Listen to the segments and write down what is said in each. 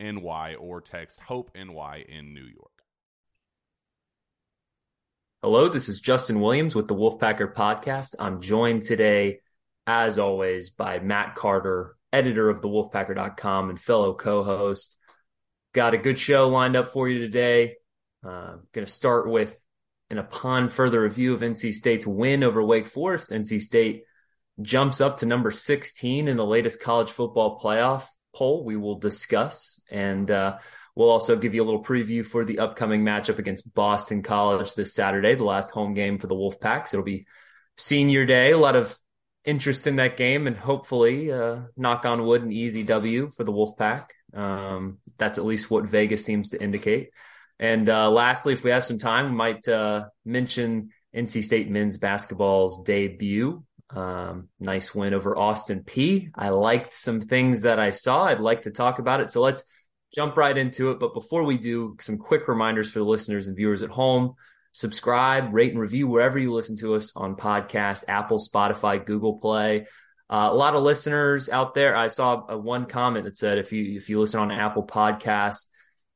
NY or text HOPE NY in New York. Hello, this is Justin Williams with the Wolfpacker podcast. I'm joined today, as always, by Matt Carter, editor of the Wolfpacker.com and fellow co-host. Got a good show lined up for you today. Going to start with an upon further review of NC State's win over Wake Forest. NC State jumps up to number 16 in the latest college football playoff poll we will discuss, and we'll also give you a little preview for the upcoming matchup against Boston College this Saturday, the last home game for the Wolfpacks. So it'll be senior day, a lot of interest in that game, and hopefully, knock on wood, an easy W for the Wolfpack. That's at least what Vegas seems to indicate. And lastly, if we have some time, we might mention NC State men's basketball's debut. Nice win over Austin Peay. I liked some things that I saw. I'd like to talk about it. So let's jump right into it. But before we do, some quick reminders for the listeners and viewers at home. Subscribe, rate, and review wherever you listen to us on podcast, Apple, Spotify, Google Play. A lot of listeners out there. I saw one comment that said, if you listen on Apple Podcasts,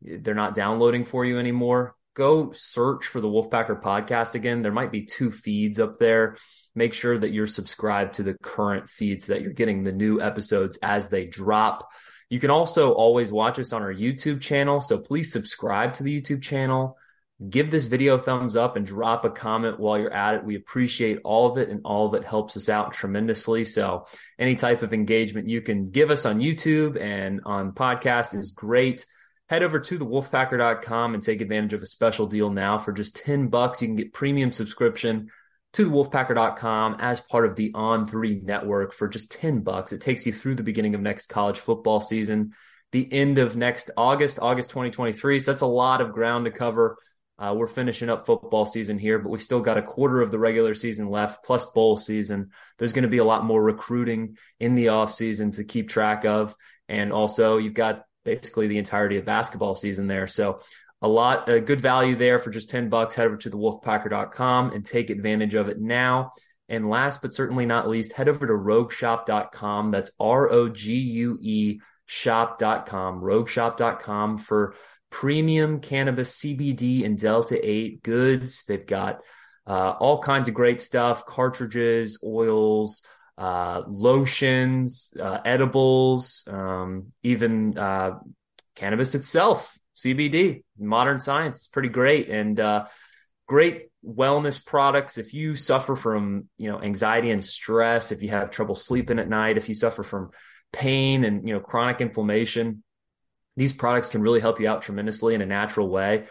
they're not downloading for you anymore. Go search for the Wolfpacker podcast again. There might be two feeds up there. Make sure that you're subscribed to the current feed so that you're getting the new episodes as they drop. You can also always watch us on our YouTube channel. So please subscribe to the YouTube channel. Give this video a thumbs up and drop a comment while you're at it. We appreciate all of it, and all of it helps us out tremendously. So any type of engagement you can give us on YouTube and on podcast is great. Head over to thewolfpacker.com and take advantage of a special deal now. For just $10, you can get premium subscription to thewolfpacker.com as part of the On3 network for just $10. It takes you through the beginning of next college football season, the end of next August 2023. So that's a lot of ground to cover. We're finishing up football season here, but we've still got a quarter of the regular season left, plus bowl season. There's going to be a lot more recruiting in the offseason to keep track of. And also you've got basically the entirety of basketball season there. So a good value there for just $10. Head over to thewolfpacker.com and take advantage of it now. And last, but certainly not least, head over to RogueShop.com. That's ROGUE shop.com, RogueShop.com for premium cannabis, CBD, and Delta 8 goods. They've got all kinds of great stuff, cartridges, oils, lotions, edibles, even cannabis itself, CBD, modern science. It's pretty great. And great wellness products. If you suffer from anxiety and stress, if you have trouble sleeping at night, if you suffer from pain and, you know, chronic inflammation, these products can really help you out tremendously in a natural way.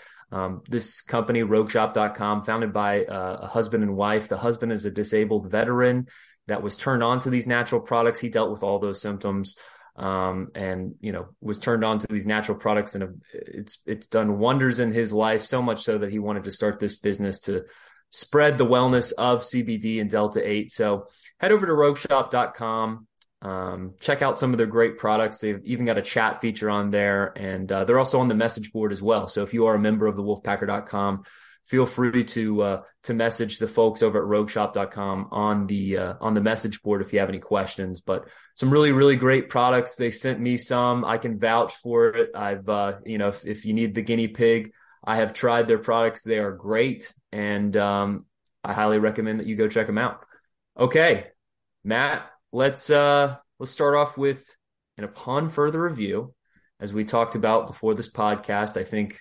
This company, RogueShop.com, founded by a husband and wife. The husband is a disabled veteran that was turned on to these natural products. He dealt with all those symptoms, and, you know, was turned on to these natural products, and it's done wonders in his life, so much so that he wanted to start this business to spread the wellness of CBD and Delta-8. So head over to RogueShop.com. Check out some of their great products. They've even got a chat feature on there, and they're also on the message board as well. So if you are a member of the Wolfpacker.com, feel free to message the folks over at RogueShop.com on the message board if you have any questions. But some really, really great products. They sent me some. I can vouch for it. I've you know, if you need the guinea pig, I have tried their products. They are great, and I highly recommend that you go check them out. Okay, Matt. Let's start off with, and upon further review, as we talked about before this podcast, I think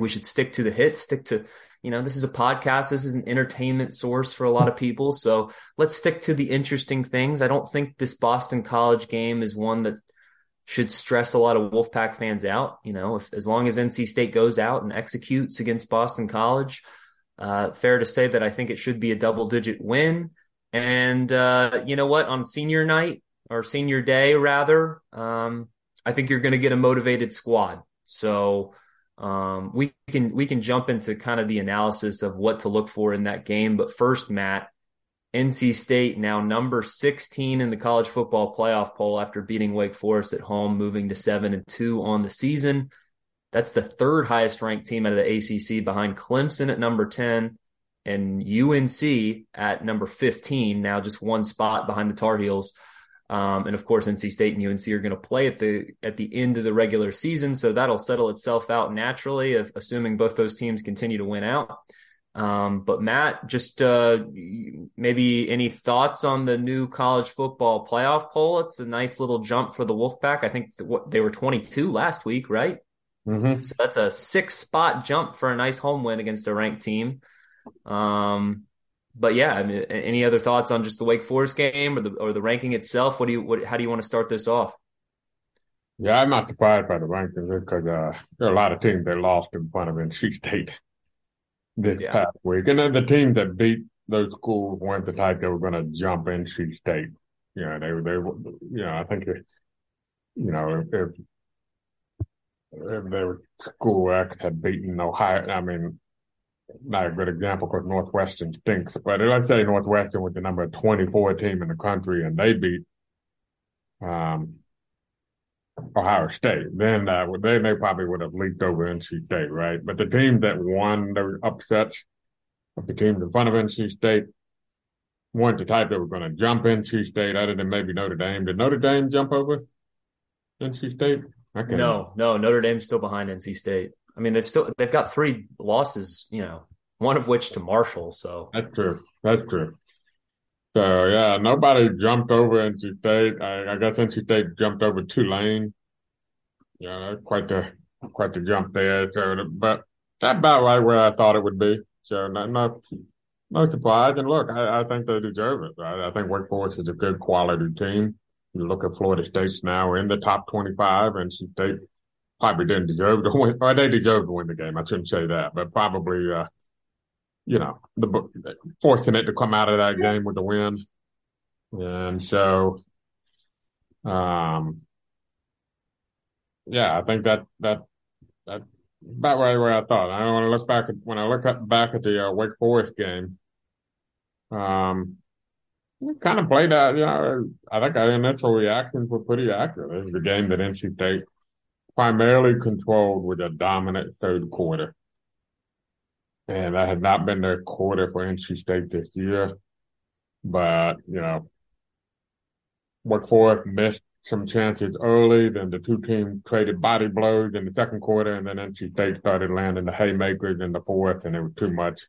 we should stick to the hits, stick to, you know, this is a podcast. This is an entertainment source for a lot of people. So let's stick to the interesting things. I don't think this Boston College game is one that should stress a lot of Wolfpack fans out. You know, if, as long as NC State goes out and executes against Boston College, fair to say that I think it should be a double-digit win. And you know what, on senior night, or senior day rather, I think you're going to get a motivated squad. So we can jump into kind of the analysis of what to look for in that game. But first, Matt, NC State now number 16 in the college football playoff poll after beating Wake Forest at home, moving to 7-2 on the season. That's the third highest ranked team out of the ACC, behind Clemson at number 10. And UNC at number 15, now just one spot behind the Tar Heels. And of course, NC State and UNC are going to play at the end of the regular season, so that'll settle itself out naturally, assuming both those teams continue to win out. But Matt, just maybe any thoughts on the new college football playoff poll? It's a nice little jump for the Wolfpack. I think they were 22 last week, right? Mm-hmm. So that's a 6-spot jump for a nice home win against a ranked team. But yeah, I mean, any other thoughts on just the Wake Forest game or the ranking itself? How do you want to start this off? Yeah, I'm not surprised by the rankings because there are a lot of teams that lost in front of NC State this past week, and then the teams that beat those schools weren't the type that were going to jump NC State. You know, I think that, you know, if their school X had beaten Ohio, I mean. Not a good example because Northwestern stinks, but let's say Northwestern was the number 24 team in the country and they beat Ohio State. Then they probably would have leaked over NC State, right? But the team that won the upsets of the teams in front of NC State weren't the type that were going to jump NC State, other than maybe Notre Dame. Did Notre Dame jump over NC State? No, Notre Dame's still behind NC State. I mean, they've got 3 losses, you know, one of which to Marshall. So that's true. So yeah, nobody jumped over NC State. I guess NC State jumped over Tulane. Yeah, that's quite the jump there. So, but that's about right where I thought it would be. So no surprise. And look, I think they deserve it. I think Wake Forest is a good quality team. You look at Florida State's now in the top 25, and NC State. Probably didn't deserve to win, or they deserved to win the game. I shouldn't say that, but probably, you know, forcing it to come out of that game with the win. And so, yeah, I think that's about right where I thought. I don't want to look back back at the Wake Forest game. We kind of played out, you know. I think our initial reactions were pretty accurate. It was the game that NC State primarily controlled with a dominant third quarter. And that had not been their quarter for NC State this year. But, you know, Wake Forest missed some chances early. Then the two teams traded body blows in the second quarter. And then NC State started landing the haymakers in the fourth. And it was too much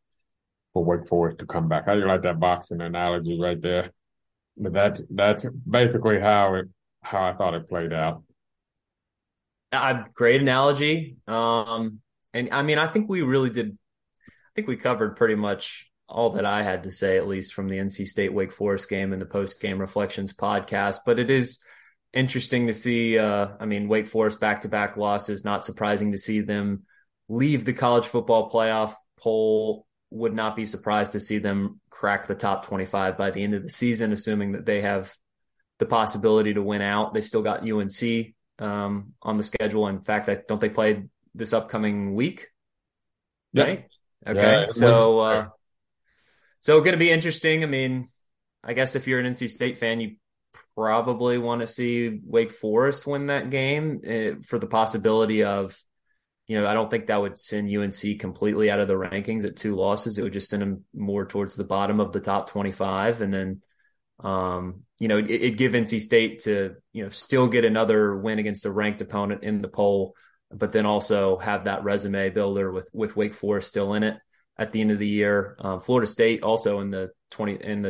for Wake Forest to come back. How do you like that boxing analogy right there? But that's basically how I thought it played out. Great analogy. And I mean, I think we covered pretty much all that I had to say, at least from the NC State Wake Forest game and the post game reflections podcast, but interesting to see. Wake Forest back-to-back losses, not surprising to see them leave the college football playoff poll. Would not be surprised to see them crack the top 25 by the end of the season, assuming that they have the possibility to win out. They've still got UNC on the schedule. In fact, don't they play this upcoming week? Yep. Right? Okay. Yeah, so going to be interesting. I mean, I guess if you're an NC State fan, you probably want to see Wake Forest win that game for the possibility of, I don't think that would send UNC completely out of the rankings at two losses. It would just send them more towards the bottom of the top 25. And then, it'd give NC State to, still get another win against a ranked opponent in the poll, but then also have that resume builder with Wake Forest still in it at the end of the year. Florida State also in the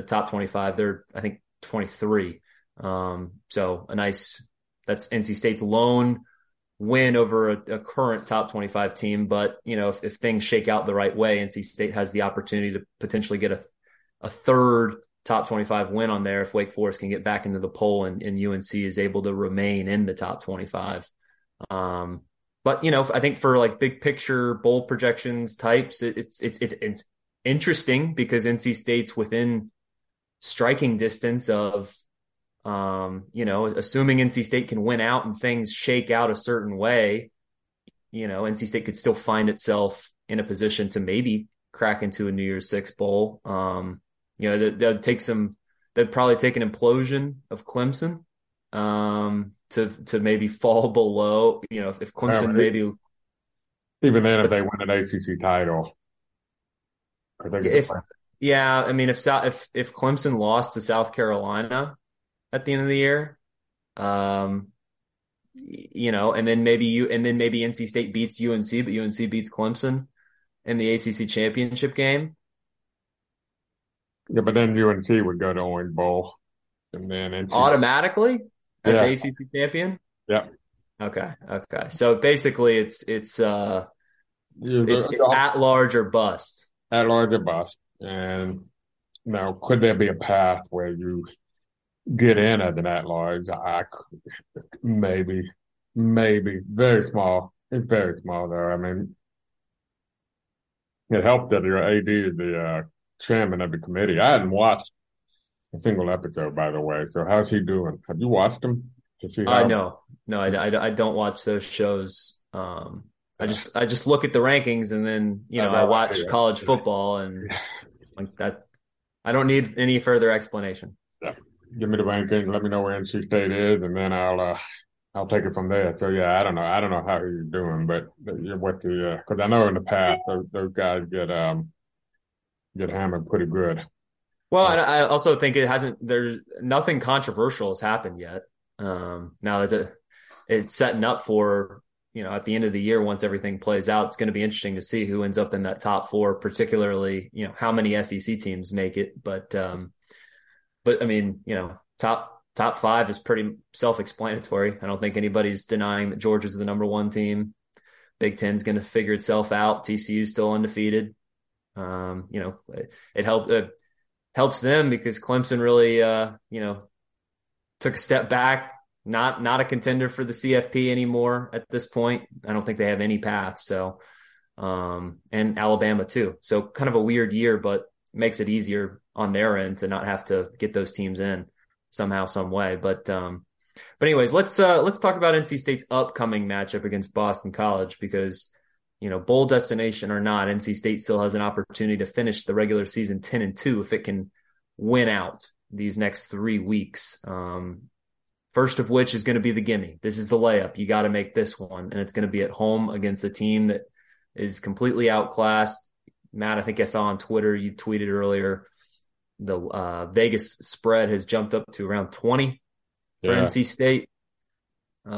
top 25, they're, I think, 23. So that's NC State's lone win over a current top 25 team. But, if things shake out the right way, NC State has the opportunity to potentially get a third top 25 win on there if Wake Forest can get back into the poll and UNC is able to remain in the top 25. But I think for like big picture bowl projections types, it's interesting because NC State's within striking distance of, assuming NC State can win out and things shake out a certain way, NC State could still find itself in a position to maybe crack into a New Year's Six bowl. They'd probably take an implosion of Clemson, to maybe fall below, if Clemson even then, if they win an ACC title. If Clemson lost to South Carolina at the end of the year, and then maybe NC State beats UNC, but UNC beats Clemson in the ACC championship game. Yeah, but then UNC would go to Orange Bowl, and then automatically as ACC champion. Yeah. Okay. So basically, it's at large or bust. At large or bust, and now could there be a path where you get in at an at-large? Maybe very small. It's very small though. I mean, it helped that your AD is the chairman of the committee. I hadn't watched a single episode, by the way. So how's he doing? Have you watched him? No, I don't watch those shows. I just look at the rankings and then I watch college football and like that. I don't need any further explanation. Yeah. Give me the ranking. Let me know where NC State is, and then I'll take it from there. So yeah, I don't know how you're doing, but because I know in the past those guys get hammered pretty good. Well, and I also think there's nothing controversial has happened yet. Now that it's setting up for at the end of the year, once everything plays out, it's going to be interesting to see who ends up in that top four, particularly how many SEC teams make it, but. But I mean, top five is pretty self-explanatory. I don't think anybody's denying that Georgia's the number one team. Big Ten's going to figure itself out. TCU's still undefeated. It helps them because Clemson really, took a step back. Not a contender for the CFP anymore at this point. I don't think they have any path. So, and Alabama too. So kind of a weird year, but makes it easier on their end to not have to get those teams in somehow, some way. But anyways, let's talk about NC State's upcoming matchup against Boston College because, bowl destination or not, NC State still has an opportunity to finish the regular season 10-2 if it can win out these next 3 weeks. First of which is going to be the gimme. This is the layup. You got to make this one, and it's going to be at home against the team that is completely outclassed. Matt, I think I saw on Twitter, you tweeted earlier, the Vegas spread has jumped up to around 20 for NC State. It's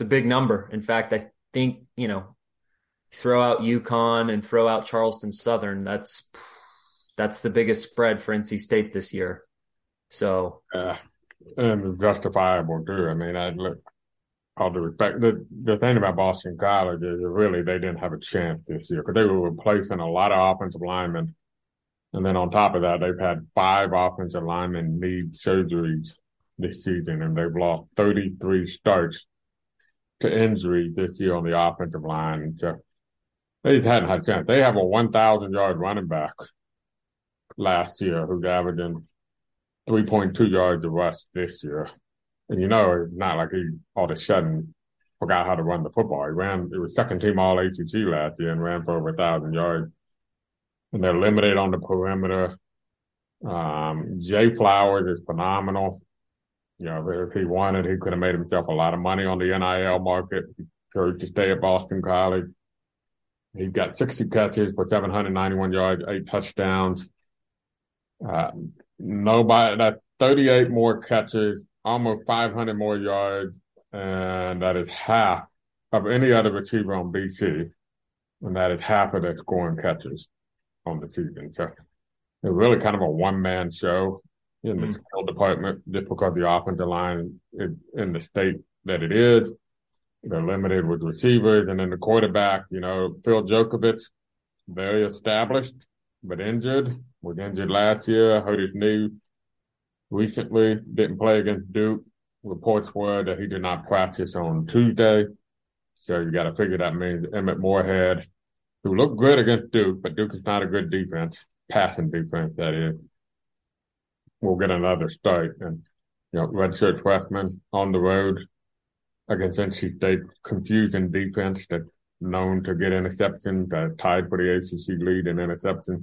a big number. In fact, I think, throw out UConn and throw out Charleston Southern, that's the biggest spread for NC State this year. So. And justifiable, too. I mean, all due respect, the thing about Boston College is really they didn't have a chance this year because they were replacing a lot of offensive linemen. And then on top of that, they've had 5 offensive linemen need surgeries this season, and they've lost 33 starts to injury this year on the offensive line. And so they just hadn't had a chance. They have a 1,000-yard running back last year who's averaging 3.2 yards a rush this year. And you know, it's not like he all of a sudden forgot how to run the football. He was second-team All-ACC last year and ran for over 1,000 yards. And they're limited on the perimeter. Jay Flowers is phenomenal. You know, if he wanted, he could have made himself a lot of money on the NIL market. He chose to stay at Boston College. He's got 60 catches for 791 yards, 8 touchdowns. That's 38 more catches, almost 500 more yards, and that is half of any other receiver on BC, and that is half of their scoring catches on the season. So it's really kind of a one-man show in the skill department, just because the offensive line is in the state that it is. They're limited with receivers. And then the quarterback, you know, Phil Djokovic, very established, but injured. Was injured last year, hurt his knee recently, didn't play against Duke. Reports were that he did not practice on Tuesday. So you got to figure that means Emmett Morehead, who looked good against Duke, but Duke is not a good defense, passing defense, that is, will get another start. And, you know, redshirt freshman on the road against NC State, confusing defense that's known to get interceptions, that tied for the ACC lead in interceptions.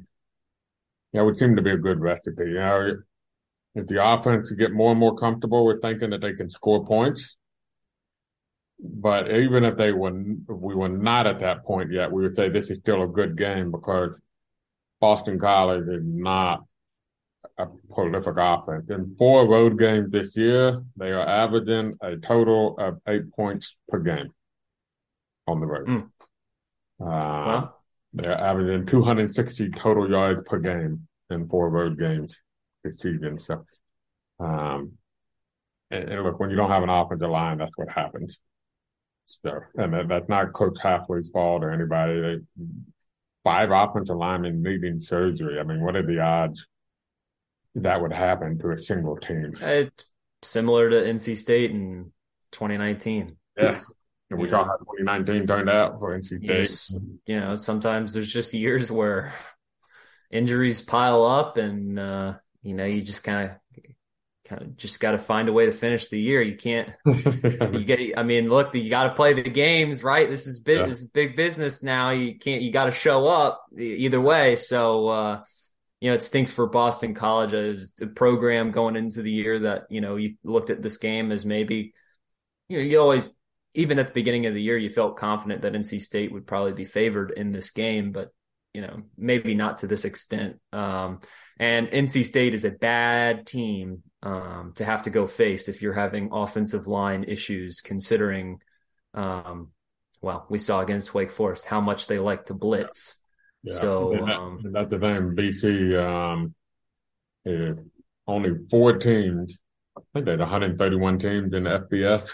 Yeah, it would seem to be a good recipe. You know, if the offense get more and more comfortable with thinking that they can score points, but even if they were, if we were not at that point yet, we would say this is still a good game because Boston College is not a prolific offense. In 4 road games this year, they are averaging a total of 8 points per game on the road. Wow. They're averaging 260 total yards per game in 4 road games this season. So, and look, when you don't have an offensive line, that's what happens. So, and that's not Coach Halfley's fault or anybody. 5 offensive linemen needing surgery. I mean, what are the odds that would happen to a single team? It's similar to NC State in 2019. Yeah. And we saw how 2019 turned out for NC State. Yes. You know, sometimes there's just years where injuries pile up and, you know, you just kind of just got to find a way to finish the year. You can't – I mean, look, you got to play the games, right? This is big, This is big business now. You can't – you got to show up either way. So, you know, it stinks for Boston College as a program going into the year that, you know, you looked at this game as maybe – you know, you always – even at the beginning of the year, you felt confident that NC State would probably be favored in this game, but, you know, maybe not to this extent. And NC State is a bad team to have to go face if you're having offensive line issues, considering, well, we saw against Wake Forest how much they like to blitz. Yeah. So that's the thing. BC is only 4 teams. I think there's 131 teams in the FBS.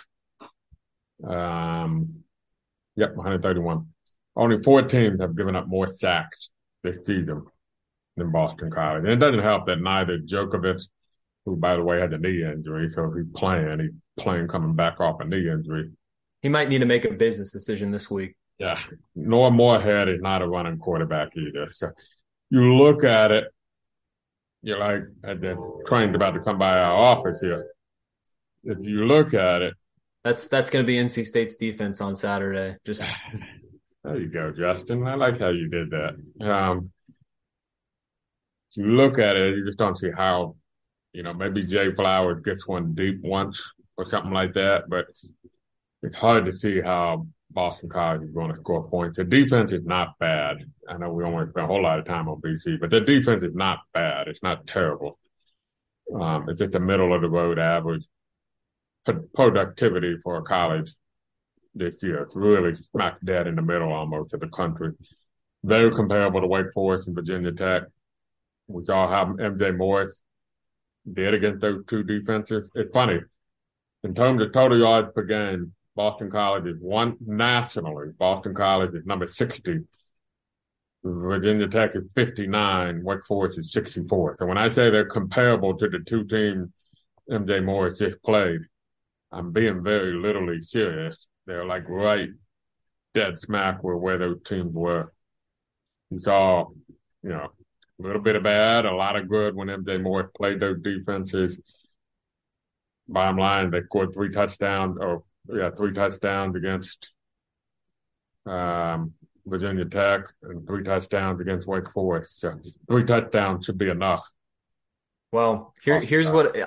131. Only 4 teams have given up more sacks this season than Boston College. And it doesn't help that neither Djokovic, who, by the way, had a knee injury, so if he's playing coming back off a knee injury. He might need to make a business decision this week. Yeah. Nor Morehead is not a running quarterback either. So you look at it, you're like, the train's about to come by our office here. If you look at it, That's going to be NC State's defense on Saturday. Just there you go, Justin. I like how you did that. If you look at it, you just don't see how, you know, maybe Jay Flowers gets one deep once or something like that, but it's hard to see how Boston College is going to score points. Their defense is not bad. I know we don't want to spend a whole lot of time on BC, but their defense is not bad. It's not terrible. It's at the middle-of-the-road average. Productivity for a college this year. It's really smack dead in the middle almost of the country. Very comparable to Wake Forest and Virginia Tech. We saw how MJ Morris did against those two defenses. It's funny. In terms of total yards per game, Boston College is one nationally. Boston College is number 60. Virginia Tech is 59. Wake Forest is 64. So when I say they're comparable to the two teams MJ Morris just played. I'm being very literally serious. They're like right dead smack with where those teams were. You saw, you know, a little bit of bad, a lot of good when MJ Morris played those defenses. Bottom line, they scored three touchdowns against Virginia Tech and three touchdowns against Wake Forest. So three touchdowns should be enough. Well, here's what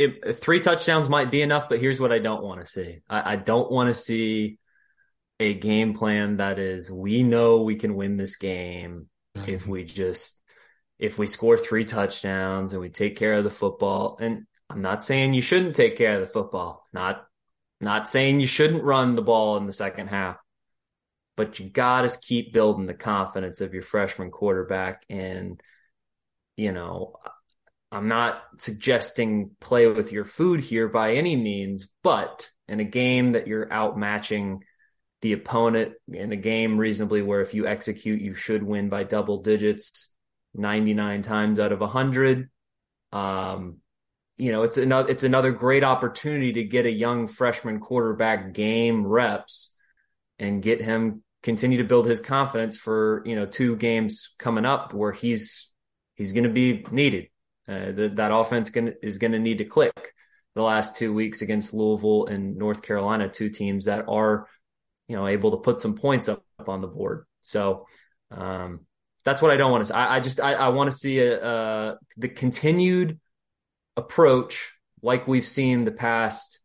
– three touchdowns might be enough, but here's what I don't want to see. I don't want to see a game plan that is, we know we can win this game if we score three touchdowns and we take care of the football. And I'm not saying you shouldn't take care of the football. Not saying you shouldn't run the ball in the second half. But you got to keep building the confidence of your freshman quarterback. And, you know, I'm not suggesting play with your food here by any means, but in a game that you're outmatching the opponent, in a game reasonably where if you execute, you should win by double digits 99 times out of 100. You know, it's another great opportunity to get a young freshman quarterback game reps and get him continue to build his confidence for, you know, two games coming up where he's going to be needed. That offense is going to need to click. The last 2 weeks against Louisville and North Carolina, two teams that are, you know, able to put some points up on the board. So that's what I don't want to see. I want to see the continued approach like we've seen the past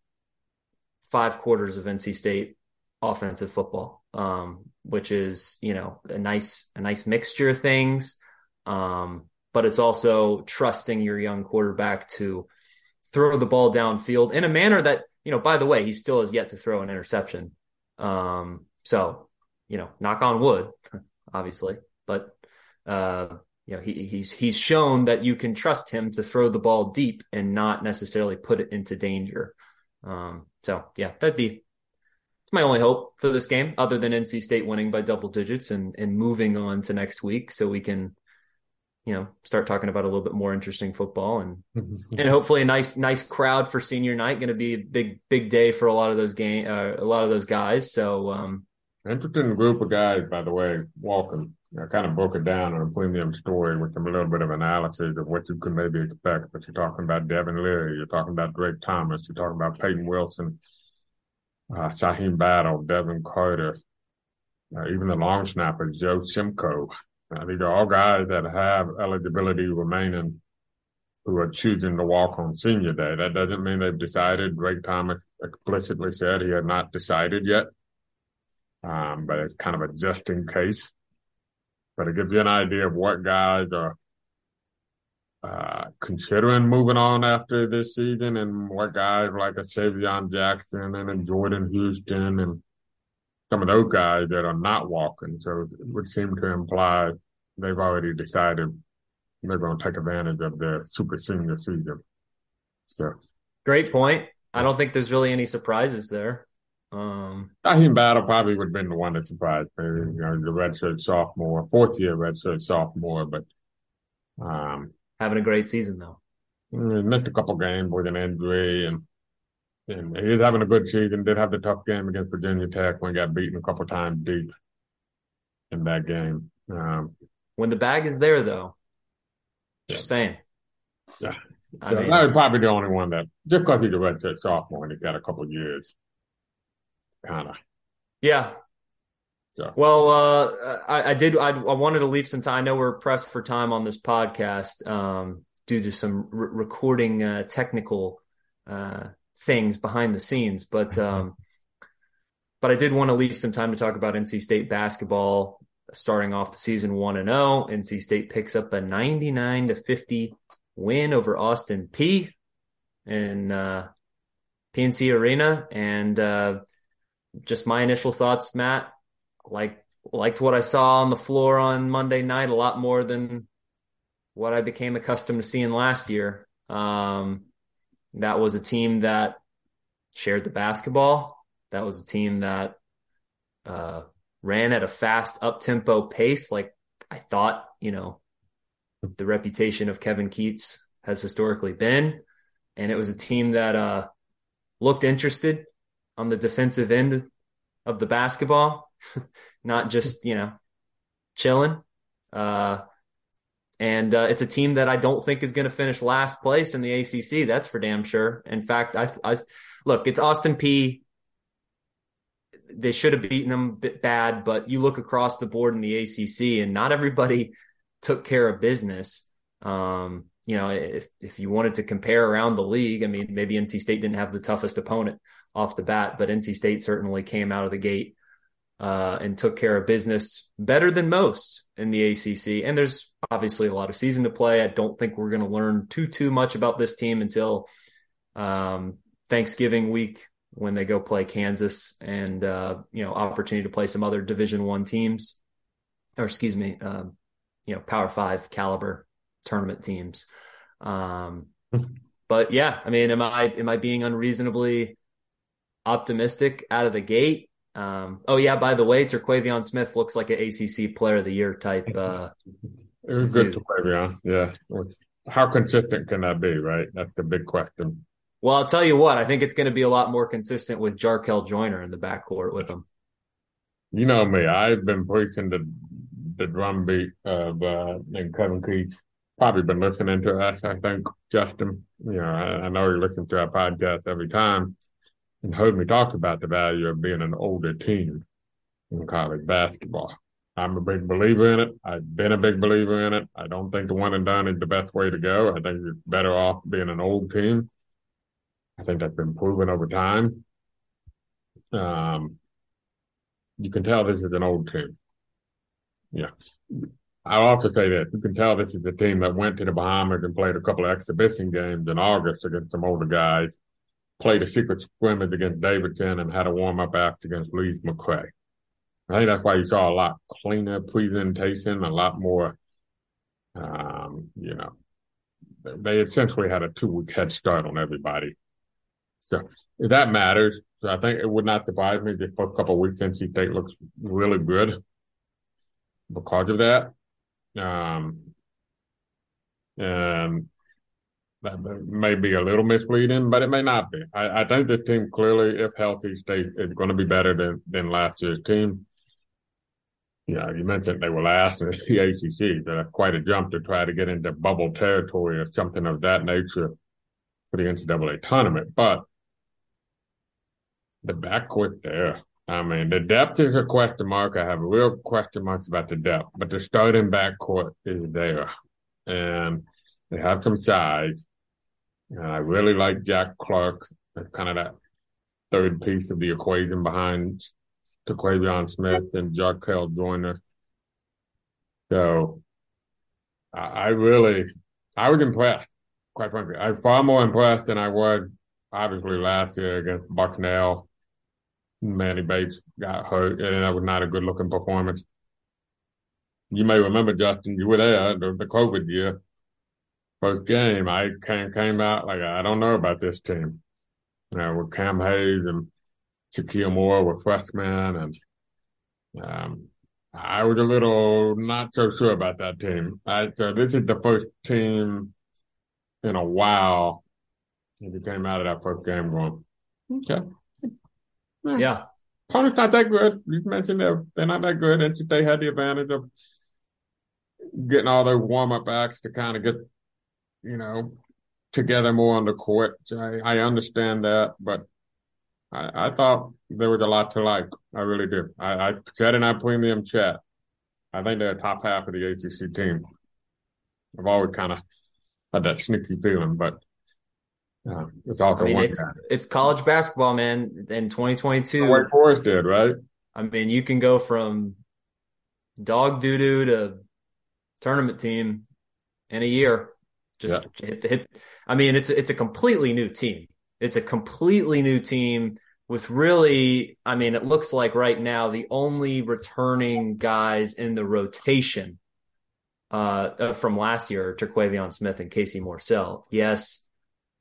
five quarters of NC State offensive football, which is, you know, a nice mixture of things. But it's also trusting your young quarterback to throw the ball downfield in a manner that, you know, by the way, he still has yet to throw an interception. So, you know, knock on wood, obviously, but, you know, he's shown that you can trust him to throw the ball deep and not necessarily put it into danger. So yeah, it's my only hope for this game other than NC State winning by double digits and moving on to next week so we can, you know, start talking about a little bit more interesting football and hopefully a nice crowd for senior night. Going to be a big day for a lot of those guys. So, interesting group of guys, by the way, welcome. I kind of broke it down on a premium story with them, a little bit of analysis of what you could maybe expect, but you're talking about Devin Leary, you're talking about Drake Thomas, you're talking about Peyton Wilson, Shaheem Battle, Devin Carter, even the long snapper, Joe Simcoe. These are all guys that have eligibility remaining who are choosing to walk on senior day. That doesn't mean they've decided. Drake Thomas explicitly said he had not decided yet, but it's kind of a just in case. But it gives you an idea of what guys are considering moving on after this season and what guys like a Savion Jackson and a Jordan Houston and some of those guys that are not walking. So it would seem to imply they've already decided they're going to take advantage of their super senior season. So, great point. I don't think there's really any surprises there. Shaheem Battle probably would have been the one that surprised me. You know, the redshirt sophomore, fourth-year redshirt sophomore, but having a great season though. Missed a couple games with an injury, and he's having a good season. Did have the tough game against Virginia Tech when he got beaten a couple times deep in that game. When the bag is there, though, just saying. Yeah, so that was probably the only one that just because he's a redshirt sophomore and he's got a couple years. Kinda. Yeah. So. Well, I wanted to leave some time. I know we're pressed for time on this podcast due to some recording technical things behind the scenes, but I did want to leave some time to talk about NC State basketball starting off the season 1-0. NC State picks up a 99-50 win over Austin Peay in PNC Arena, and just my initial thoughts, Matt, liked what I saw on the floor on Monday night a lot more than what I became accustomed to seeing last year. That was a team that shared the basketball. That was a team that ran at a fast up-tempo pace. Like I thought, you know, the reputation of Kevin Keats has historically been. And it was a team that looked interested on the defensive end of the basketball, not just, chilling. And it's a team that I don't think is going to finish last place in the ACC. That's for damn sure. In fact, I look, it's Austin Peay. They should have beaten them bad, but you look across the board in the ACC and not everybody took care of business. If you wanted to compare around the league, I mean, maybe NC State didn't have the toughest opponent off the bat, but NC State certainly came out of the gate and took care of business better than most in the ACC. And there's obviously a lot of season to play. I don't think we're going to learn too much about this team until Thanksgiving week when they go play Kansas and, opportunity to play some other Division I teams, or excuse me, Power 5 caliber tournament teams. But yeah, I mean, am I being unreasonably optimistic out of the gate? By the way, Terquavion Smith looks like an ACC player of the year type. It was good to play around. Yeah. How consistent can that be, right? That's the big question. Well, I'll tell you what, I think it's going to be a lot more consistent with Jarkel Joyner in the backcourt with him. You know me, I've been preaching the drum beat of Kevin Keats. Probably been listening to us, I think, Justin. I know you listen to our podcast every time and heard me talk about the value of being an older team in college basketball. I'm a big believer in it. I've been a big believer in it. I don't think the one and done is the best way to go. I think you're better off being an old team. I think that's been proven over time. You can tell this is an old team. Yeah. I'll also say that you can tell this is a team that went to the Bahamas and played a couple of exhibition games in August against some older guys, played a secret scrimmage against Davidson, and had a warm-up act against Lee McCray. I think that's why you saw a lot cleaner presentation, a lot more, they essentially had a 2-week head start on everybody. So if that matters, so I think it would not surprise me just for a couple of weeks NC State looks really good because of that. And that may be a little misleading, but it may not be. I think the team clearly, if healthy, State is going to be better than last year's team. Yeah, you mentioned they were last in the ACC. That's quite a jump to try to get into bubble territory or something of that nature for the NCAA tournament. But the backcourt there, I mean, the depth is a question mark. I have real question marks about the depth, but the starting backcourt is there. And they have some size. And I really like Jack Clark. That's kind of that third piece of the equation behind Terquavion Smith and Jarkel Joyner. So I was impressed, quite frankly. I'm far more impressed than I was, obviously, last year against Bucknell. Manny Bates got hurt, and that was not a good-looking performance. You may remember, Justin, you were there the COVID year. First game, I came out like, I don't know about this team. With Cam Hayes and Shaquille Moore were freshmen, and I was a little not so sure about that team. So this is the first team in a while that you came out of that first game going, okay. Yeah. Connor's not that good. You mentioned they're not that good, and they had the advantage of getting all their warm-up acts to kind of get, together more on the court. So I understand that, but I thought there was a lot to like. I really do. I said in our premium chat, I think they're top half of the ACC team. I've always kind of had that sneaky feeling, but it's also it's college basketball, man. In 2022, Wake Forest did, right? I mean, you can go from dog doo-doo to tournament team in a year. Just hit. I mean, it's a completely new team. It's a completely new team with really, I mean, it looks like right now the only returning guys in the rotation from last year are Terquavion Smith and Casey Morcell. Yes,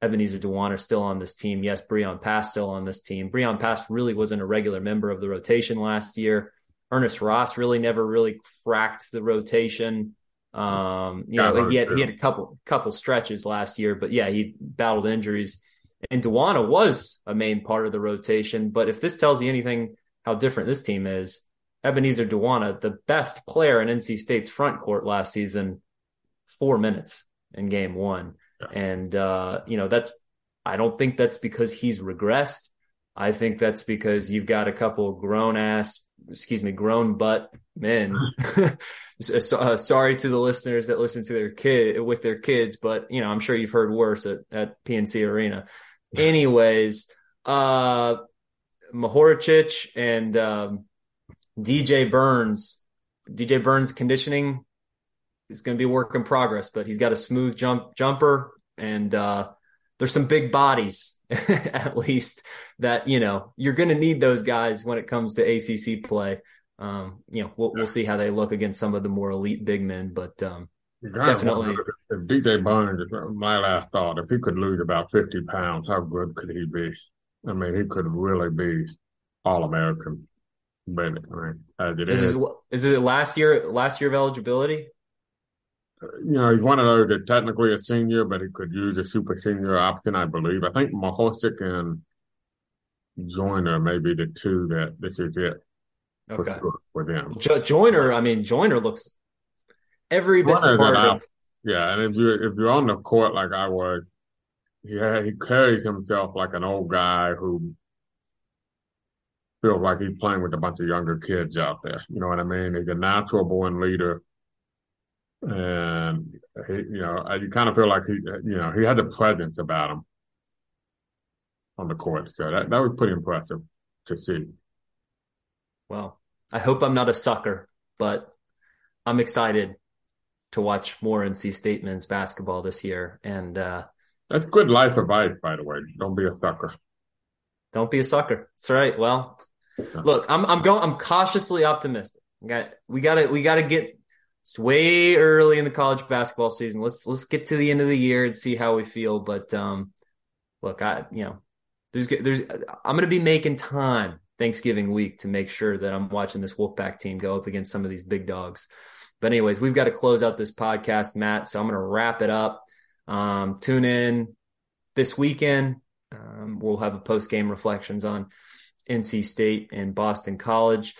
Ebenezer Dewan is still on this team. Yes, Breon Pass still on this team. Breon Pass really wasn't a regular member of the rotation last year. Ernest Ross really never really cracked the rotation. He had a couple stretches last year, but yeah, he battled injuries. And Dewana was a main part of the rotation. But if this tells you anything, how different this team is, Ebenezer Dewana, the best player in NC State's front court last season, 4 minutes in game one. Yeah. And, I don't think that's because he's regressed. I think that's because you've got a couple grown butt men. Sorry to the listeners that listen to their kids, but I'm sure you've heard worse at PNC Arena. Anyways, Mohoricic and DJ Burns conditioning is going to be a work in progress, but he's got a smooth jumper and there's some big bodies at least that, you're going to need those guys when it comes to ACC play. We'll see how they look against some of the more elite big men, but definitely. If DJ Burns, my last thought, if he could lose about 50 pounds, how good could he be? I mean, he could really be All-American. But is it last year of eligibility? He's one of those that's technically a senior, but he could use a super senior option, I believe. I think Mahorsic and Joyner may be the two that this is it. Okay. For them. Joyner looks every bit part of it. Yeah, and if you're on the court like I was, he carries himself like an old guy who feels like he's playing with a bunch of younger kids out there. You know what I mean? He's a natural-born leader. And you kind of feel like he had a presence about him on the court. So that was pretty impressive to see. Well, I hope I'm not a sucker, but I'm excited to watch more NC State men's basketball this year. And that's good life advice, by the way. Don't be a sucker. Don't be a sucker. That's right. Well, look, I'm cautiously optimistic. We gotta get. It's way early in the college basketball season. Let's get to the end of the year and see how we feel. But look, I'm going to be making time Thanksgiving week to make sure that I'm watching this Wolfpack team go up against some of these big dogs. But anyways, we've got to close out this podcast, Matt. So I'm going to wrap it up. Tune in this weekend. We'll have a post-game reflections on NC State and Boston College.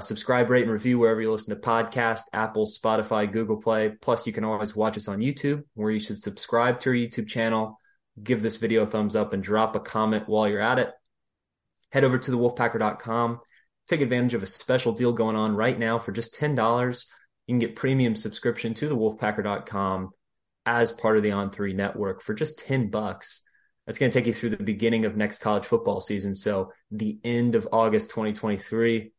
Subscribe, rate, and review wherever you listen to podcasts, Apple, Spotify, Google Play. Plus, you can always watch us on YouTube, where you should subscribe to our YouTube channel, give this video a thumbs up, and drop a comment while you're at it. Head over to thewolfpacker.com. Take advantage of a special deal going on right now for just $10. You can get premium subscription to thewolfpacker.com as part of the On3 network for just $10. That's going to take you through the beginning of next college football season, so the end of August 2023.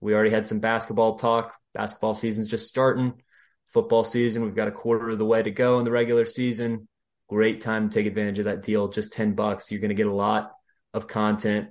We already had some basketball talk. Basketball season's just starting. Football season, we've got a quarter of the way to go in the regular season. Great time to take advantage of that deal. Just $10. You're going to get a lot of content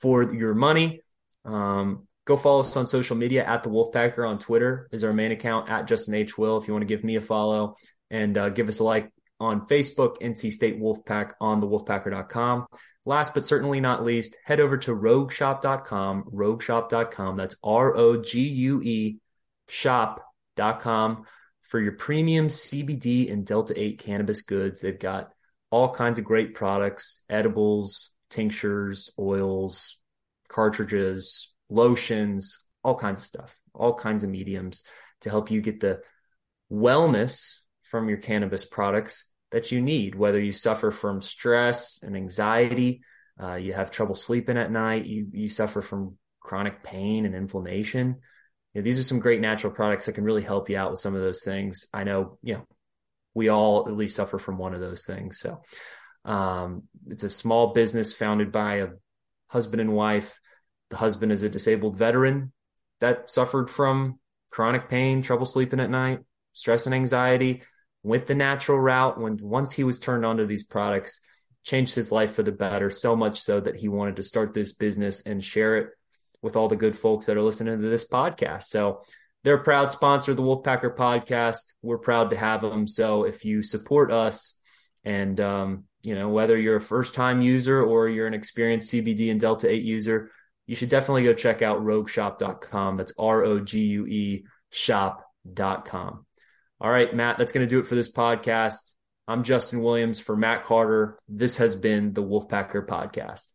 for your money. Go follow us on social media at The Wolfpacker on Twitter is our main account, at Justin H. Will, if you want to give me a follow. And give us a like on Facebook, NC State Wolfpack on thewolfpacker.com. Last but certainly not least, head over to RogueShop.com. That's ROGUE shop.com for your premium CBD and Delta-8 cannabis goods. They've got all kinds of great products, edibles, tinctures, oils, cartridges, lotions, all kinds of stuff, all kinds of mediums to help you get the wellness from your cannabis products that you need, whether you suffer from stress and anxiety, you have trouble sleeping at night, you suffer from chronic pain and inflammation. These are some great natural products that can really help you out with some of those things. I know, we all at least suffer from one of those things. So it's a small business founded by a husband and wife. The husband is a disabled veteran that suffered from chronic pain, trouble sleeping at night, stress and anxiety. Went the natural route once he was turned onto these products, changed his life for the better, so much so that he wanted to start this business and share it with all the good folks that are listening to this podcast. So they're a proud sponsor of the Wolfpacker podcast. We're proud to have them. So if you support us and, whether you're a first-time user or you're an experienced CBD and Delta-8 user, you should definitely go check out RogueShop.com. That's ROGUE shop.com. All right, Matt, that's going to do it for this podcast. I'm Justin Williams for Matt Carter. This has been the Wolfpacker Podcast.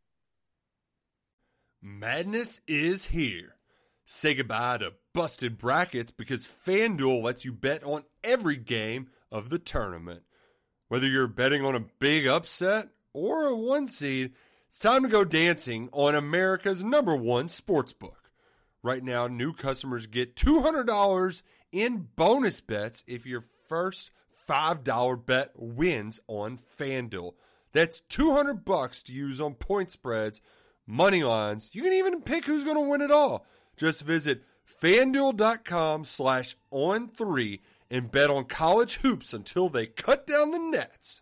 Madness is here. Say goodbye to busted brackets because FanDuel lets you bet on every game of the tournament. Whether you're betting on a big upset or a one seed, it's time to go dancing on America's #1 sportsbook. Right now, new customers get $200 in bonus bets if your first $5 bet wins on FanDuel. That's $200 to use on point spreads, money lines. You can even pick who's going to win it all. Just visit FanDuel.com/on3 and bet on college hoops until they cut down the nets.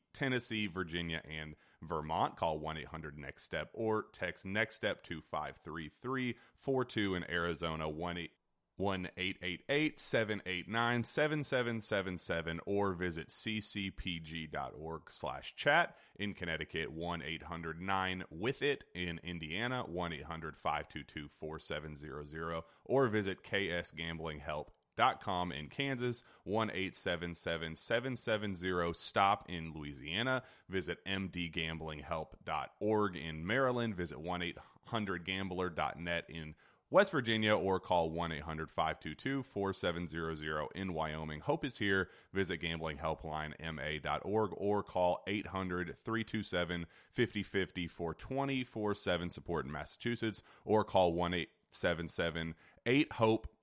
Tennessee, Virginia, and Vermont. Call 1-800-NEXT-STEP or text NEXT-STEP to 53342 in Arizona, 1-888-789-7777 or visit ccpg.org/chat in Connecticut, 1-800-9-WITH-IT in Indiana, 1-800-522-4700 or visit ksgamblinghelp.com in Kansas, 1-877-770-STOP in Louisiana. Visit mdgamblinghelp.org in Maryland. Visit 1-800-GAMBLER.net in West Virginia or call 1-800-522-4700 in Wyoming. Hope is here. Visit gamblinghelplinema.org or call 800-327-5050 for 24/7 support in Massachusetts or call 1-877-8-HOPE